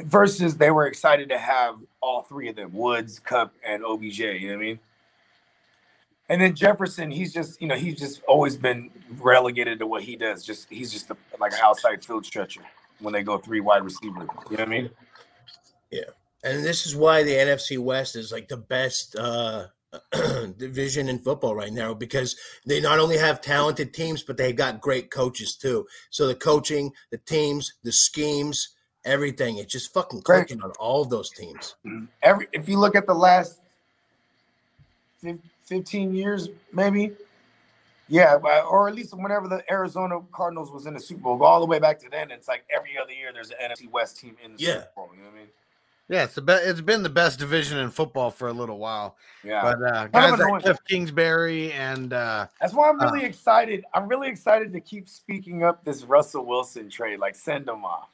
versus they were excited to have all three of them, Woods, Kupp, and OBJ. You know what I mean? And then Jefferson, he's just always been relegated to what he does. He's just like an outside field stretcher when they go three wide receiver. You know what I mean? Yeah. And this is why the NFC West is like the best division in football right now, because they not only have talented teams, but they've got great coaches too. So the coaching, the teams, the schemes, everything, it's just fucking clicking on all of those teams. If you look at the last 15 years, maybe, or at least whenever the Arizona Cardinals was in the Super Bowl, all the way back to then, it's like every other year there's an NFC West team in the Super Bowl. You know what I mean? Yeah, it's been the best division in football for a little while. Yeah, but guys like Cliff Kingsbury and that's why I'm really excited. I'm really excited to keep speaking up this Russell Wilson trade. Like, send him off.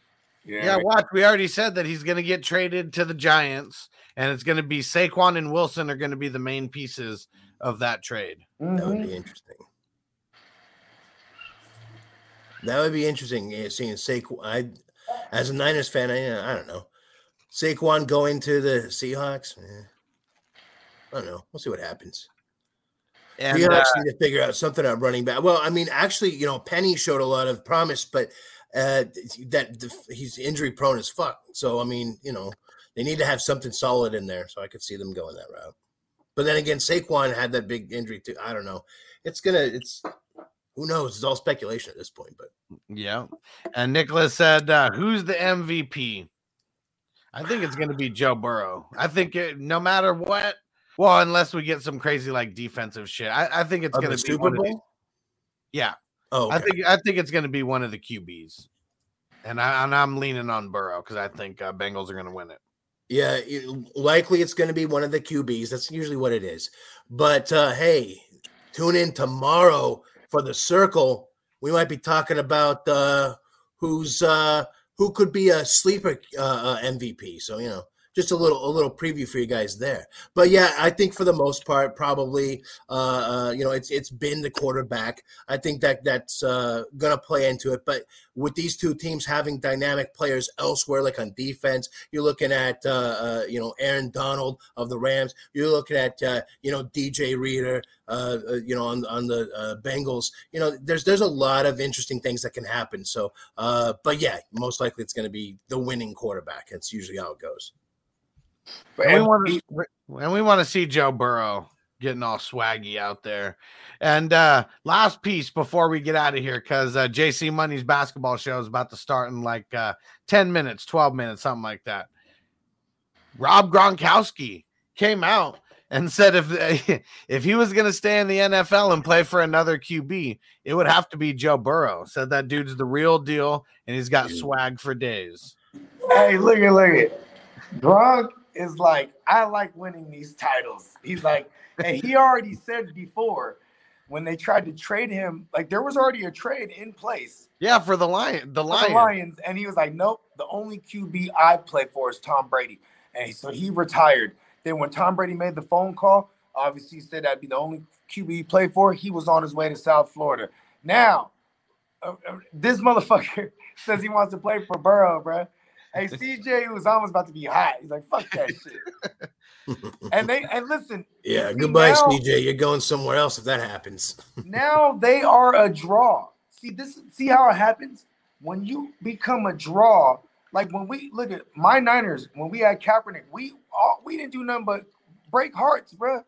Yeah, watch. We already said that he's going to get traded to the Giants, and it's going to be Saquon and Wilson are going to be the main pieces of that trade. Mm-hmm. That would be interesting. That would be interesting seeing Saquon. As a Niners fan, I don't know. Saquon going to the Seahawks? I don't know. We'll see what happens. And we actually need to figure out something on running back. Well, I mean, actually, you know, Penny showed a lot of promise, but he's injury prone as fuck. So, I mean, you know, they need to have something solid in there. So I could see them going that route. But then again, Saquon had that big injury too. I don't know. Who knows? It's all speculation at this point. But yeah. And Nicholas said, who's the MVP? I think it's going to be Joe Burrow. I think no matter what, well, unless we get some crazy like defensive shit, I think it's going to be Super Bowl. Yeah. Oh, okay. I think it's going to be one of the QBs, and I'm leaning on Burrow because I think Bengals are going to win it. Yeah, likely it's going to be one of the QBs. That's usually what it is. But hey, tune in tomorrow for the Circle. We might be talking about who could be a sleeper MVP. So you know. Just a little preview for you guys there. But, yeah, I think for the most part probably, you know, it's been the quarterback. I think that's going to play into it. But with these two teams having dynamic players elsewhere, like on defense, you're looking at, you know, Aaron Donald of the Rams. You're looking at, you know, DJ Reader, you know, on the Bengals. You know, there's a lot of interesting things that can happen. So, but, yeah, most likely it's going to be the winning quarterback. That's usually how it goes. And we want to see Joe Burrow getting all swaggy out there. And last piece before we get out of here, because JC Money's basketball show is about to start in like 10 minutes, 12 minutes, something like that. Rob Gronkowski came out and said if he was going to stay in the NFL and play for another QB, it would have to be Joe Burrow. Said that dude's the real deal, and he's got swag for days. Hey, look at. Gronk is like, I like winning these titles. He's like, and he already said before when they tried to trade him, like there was already a trade in place. Yeah, for the Lions. And he was like, nope, the only QB I play for is Tom Brady. And so he retired. Then when Tom Brady made the phone call, obviously he said that'd be the only QB he played for. He was on his way to South Florida. Now, this motherfucker says he wants to play for Burrow, bro. Hey, CJ was almost about to be hot. He's like, fuck that shit. And listen. Yeah, goodbye, now, CJ. You're going somewhere else if that happens. Now they are a draw. See how it happens? When you become a draw, like when we look at my Niners, when we had Kaepernick, we didn't do nothing but break hearts, bro.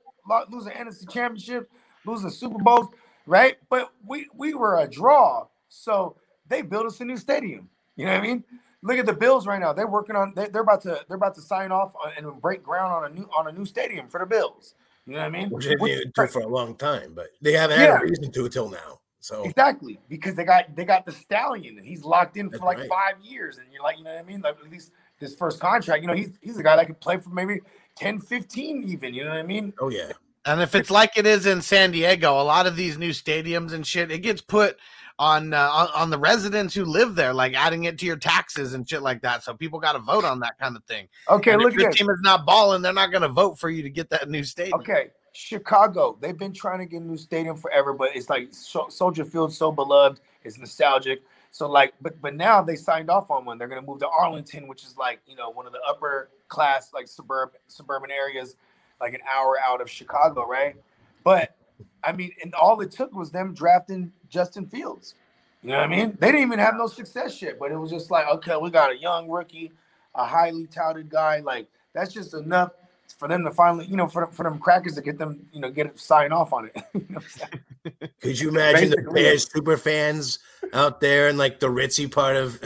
Losing NFC Championship, losing Super Bowls, right? But we were a draw. So they built us a new stadium. You know what I mean? Look at the Bills right now. They're working on. They're about to sign off and break ground on a new stadium for the Bills. You know what I mean? Which they didn't do for a long time, but they haven't had a reason to till now. So exactly, because they got the stallion and he's locked in for like 5 years, and you're like, you know what I mean? Like at least this first contract, you know, he's a guy that could play for maybe 10, 15 even. You know what I mean? Oh yeah. And if it's like it is in San Diego, a lot of these new stadiums and shit, it gets put on the residents who live there, like adding it to your taxes and shit like that. So people got to vote on that kind of thing. Okay, and look at your team is not balling, they're not going to vote for you to get that new stadium. Okay, Chicago, they've been trying to get a new stadium forever, but it's like Soldier Field's so beloved, it's nostalgic. So like, but now they signed off on one. They're going to move to Arlington, which is like, you know, one of the upper class like suburban areas, like an hour out of Chicago, right? But I mean, and all it took was them drafting Justin Fields. You know what I mean? They didn't even have no success yet, but it was just like, okay, we got a young rookie, a highly touted guy. Like that's just enough for them to finally, you know, for them crackers to get them, you know, sign off on it. You know what I'm saying? Could you imagine the Bears super fans out there in like the ritzy part of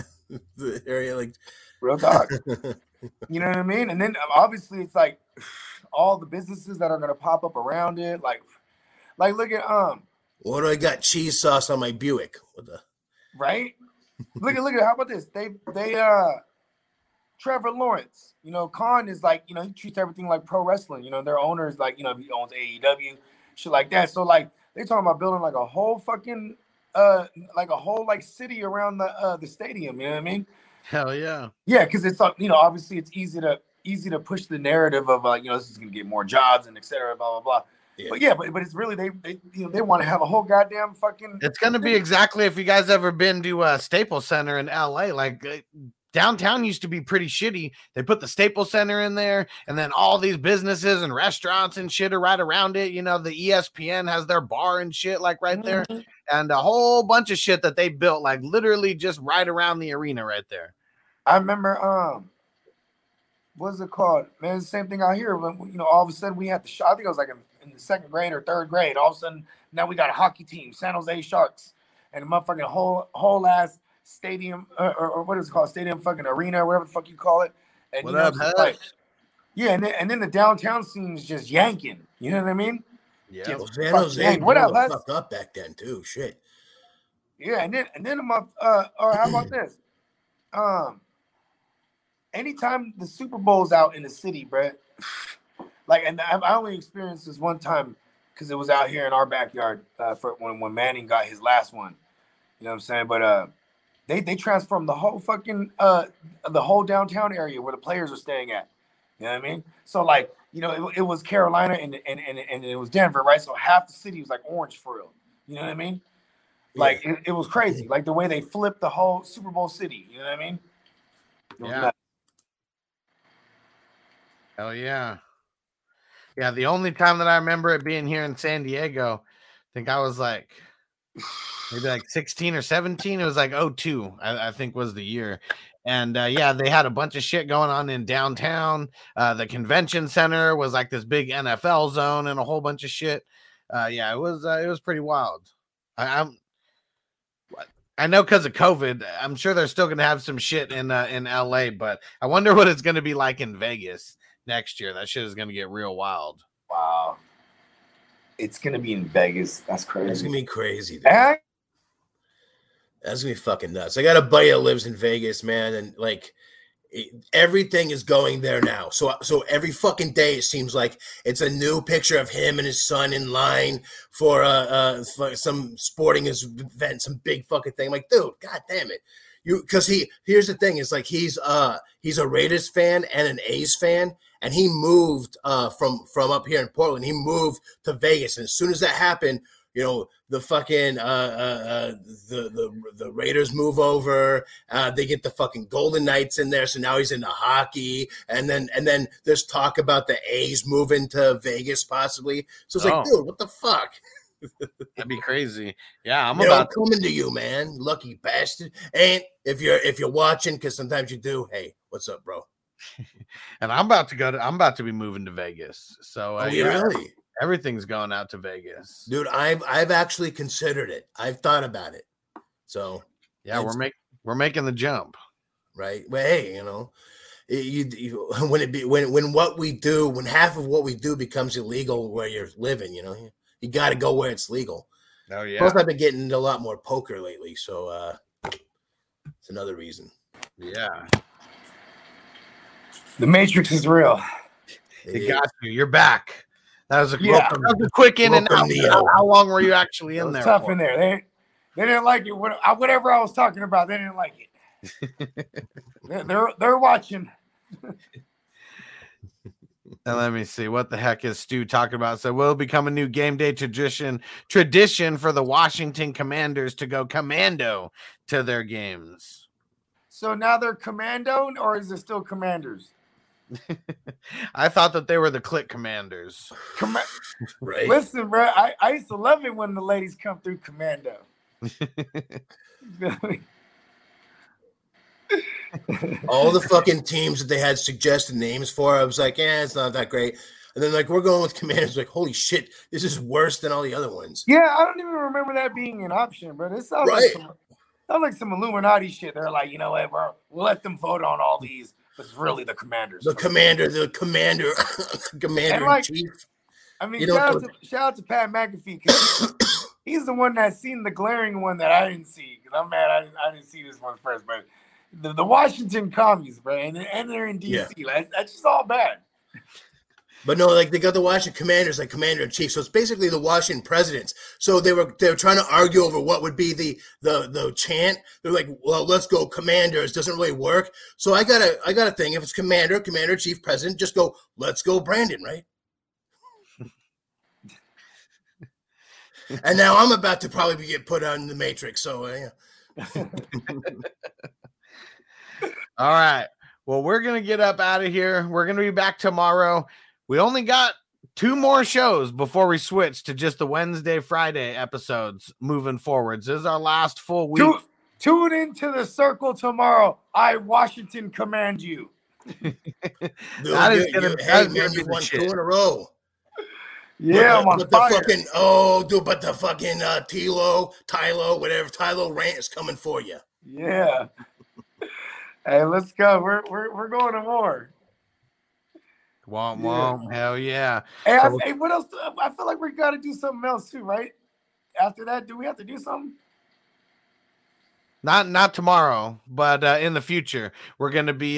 the area, like real talk? You know what I mean? And then obviously it's like all the businesses that are going to pop up around it, like look at what do I got? Cheese sauce on my Buick. What the? Right? Look at. How about this? They Trevor Lawrence. You know, Khan is like, you know, he treats everything like pro wrestling. You know, their owner is like, you know, he owns AEW, shit like that. So like they talking about building like a whole fucking like a whole like city around the stadium. You know what I mean? Hell yeah. Yeah, because it's, you know, obviously it's easy to push the narrative of you know, this is gonna get more jobs and et cetera, blah blah blah. Yeah. But it's really they you know, they want to have a whole goddamn fucking. It's gonna be exactly if you guys ever been to Staples Center in LA, like Downtown used to be pretty shitty. They put the Staples Center in there, and then all these businesses and restaurants and shit are right around it. You know, the ESPN has their bar and shit like right there, and a whole bunch of shit that they built like literally just right around the arena right there. I remember, what's it called? Man, it's the same thing out here. When, you know, all of a sudden we had the I think it was like in the second grade or third grade. All of a sudden now we got a hockey team, San Jose Sharks, and a motherfucking whole ass stadium or what is it called? Stadium fucking arena, whatever the fuck you call it. And what up, like, yeah, and then the downtown scene is just yanking. You know what I mean? Yeah, well, San Jose what up, the fuck up back then too. Shit. Yeah, and then or how about this? Anytime the Super Bowl's out in the city, bro. Like, and I only experienced this one time because it was out here in our backyard for when Manning got his last one. You know what I'm saying? But They transformed the whole fucking the whole downtown area where the players are staying at. You know what I mean? So like, you know, it was Carolina and it was Denver, right? So half the city was like orange for real. You know what I mean? Like it was crazy. Like the way they flipped the whole Super Bowl city. You know what I mean? Yeah. Nuts. Hell yeah. Yeah. The only time that I remember it being here in San Diego, I think I was like. Maybe like 16 or 17. It was like 02, I think was the year. And yeah, they had a bunch of shit going on in downtown. The convention center was like this big NFL zone and a whole bunch of shit. Yeah, it was pretty wild. I know because of COVID, I'm sure they're still gonna have some shit in LA, but I wonder what it's gonna be like in Vegas next year. That shit is gonna get real wild. Wow. It's gonna be in Vegas. That's crazy. It's gonna be crazy, dude. That's gonna be fucking nuts. I got a buddy that lives in Vegas, man, and like everything is going there now. So every fucking day it seems like it's a new picture of him and his son in line for some sporting event, some big fucking thing. I'm like, dude, god damn it, you. Because here's the thing: is like he's a Raiders fan and an A's fan. And he moved from up here in Portland. He moved to Vegas, and as soon as that happened, you know, the fucking the Raiders move over. They get the fucking Golden Knights in there, so now he's into hockey. And then there's talk about the A's moving to Vegas possibly. So it's like, dude, what the fuck? That'd be crazy. Yeah, I'm coming to you, man. Lucky bastard. And if you're watching, because sometimes you do. Hey, what's up, bro? And I'm about to be moving to Vegas. So really? Everything's going out to Vegas, dude. I've actually considered it. I've thought about it. So yeah, we're making the jump, right? Well, hey, you know, when half of what we do becomes illegal where you're living, you know, you got to go where it's legal. Oh yeah. Plus, I've been getting into a lot more poker lately, so it's another reason. Yeah. The Matrix is real. It got you. You're back. That was a quick in and out. How long were you actually in there? Tough for? In there. They didn't like it. Whatever I was talking about, they didn't like it. they're watching. And let me see what the heck is Stu talking about. So will become a new game day tradition for the Washington Commanders to go commando to their games. So now they're commando, or is it still Commanders? I thought that they were the Click Commanders. Right. Listen, bro, I used to love it when the ladies come through commando. All the fucking teams that they had suggested names for, I was like, yeah, it's not that great. And then like, we're going with Commanders. Like, holy shit, this is worse than all the other ones. Yeah, I don't even remember that being an option, bro. This sounds right. Sounds like some Illuminati shit. They're like, you know what, bro, we'll let them vote on all these. It's really the Commanders. The commander and like, in chief. I mean, shout out to Pat McAfee, because he's the one that's seen the glaring one that I didn't see. Because I'm mad I didn't see this one first, but the Washington commies, bro, and they're in D.C. Yeah. Like, that's just all bad. But no, like they got the Washington Commanders, like commander in chief. So it's basically the Washington Presidents. So they were trying to argue over what would be the chant. They're like, well, let's go Commanders. Doesn't really work. So I got a thing. If it's commander in chief, president, just go. Let's go Brandon, right? And now I'm about to probably get put on the Matrix. So yeah. All right. Well, we're going to get up out of here. We're going to be back tomorrow. We only got two more shows before we switch to just the Wednesday, Friday episodes moving forwards. This is our last full week. Tune into the circle tomorrow. I, Washington, command you. You won two in a row. Yeah, but the fucking Tylo rant is coming for you. Yeah. Hey, let's go. We're going to war. Womp womp. Hell yeah. Hey, hey, what else? I feel like we got to do something else too, right? After that, do we have to do something? Not tomorrow, but in the future, we're gonna be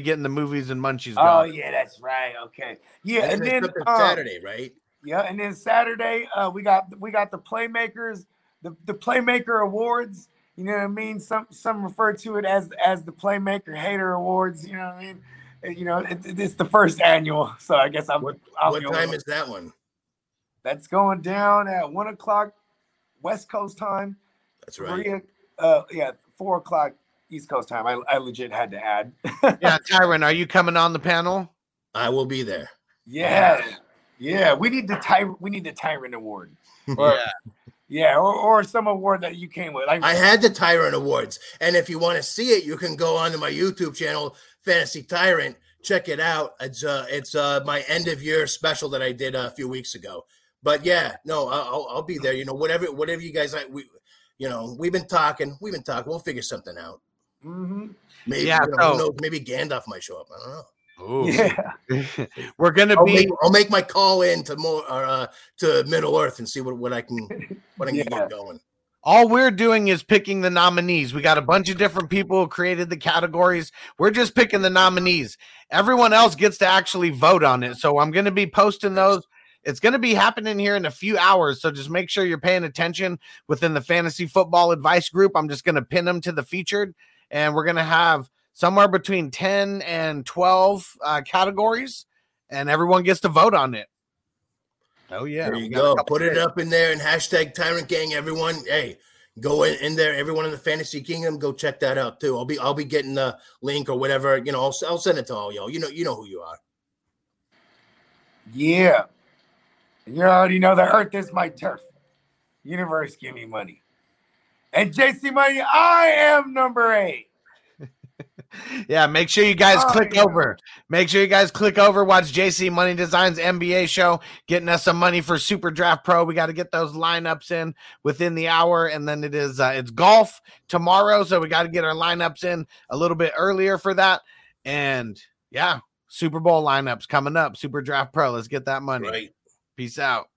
getting the movies and munchies going. Oh yeah, that's right. Okay, yeah, and then Saturday, right? Yeah, and then Saturday, we got the Playmakers, the Playmaker Awards. You know what I mean? Some refer to it as the Playmaker Hater Awards. You know what I mean? You know, it's the first annual, so I guess I'm. What time is that one? That's going down at 1:00 West Coast time. That's right. 4:00 East Coast time. I legit had to add. Yeah, Tyron, are you coming on the panel? I will be there. Yeah, yeah. We need the Tyron Award. Or, yeah, or some award that you came with. I had the Tyron Awards, and if you want to see it, you can go onto my YouTube channel, Fantasy Tyrant. Check it out. It's my end of year special that I did a few weeks ago. But yeah, no, I'll be there. You know, whatever you guys like. You know, we've been talking. We'll figure something out. Mm-hmm. Maybe, yeah, maybe Gandalf might show up. I don't know. Ooh. Yeah, we're gonna I'll make my call in to more to Middle Earth and see what I can get going. All we're doing is picking the nominees. We got a bunch of different people who created the categories. We're just picking the nominees. Everyone else gets to actually vote on it. So I'm going to be posting those. It's going to be happening here in a few hours, so just make sure you're paying attention within the Fantasy Football Advice Group. I'm just going to pin them to the featured, and we're going to have somewhere between 10 and 12 categories, and everyone gets to vote on it. Oh, yeah. There you go. Put it up in there and hashtag Tyrant Gang, everyone. Hey, go in there. Everyone in the Fantasy Kingdom, go check that out, too. I'll be getting the link or whatever. You know, I'll send it to all y'all. You know who you are. Yeah. You already know the earth is my turf. Universe, give me money. And JC Money, I am number 8. Yeah, make sure you guys click over. Make sure you guys click over. Watch JC Money Designs NBA show, getting us some money for Super Draft Pro. We got to get those lineups in within the hour, and then it is it's golf tomorrow, so we got to get our lineups in a little bit earlier for that. And yeah, Super Bowl lineups coming up. Super Draft Pro, let's get that money. Right. Peace out.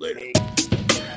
Later.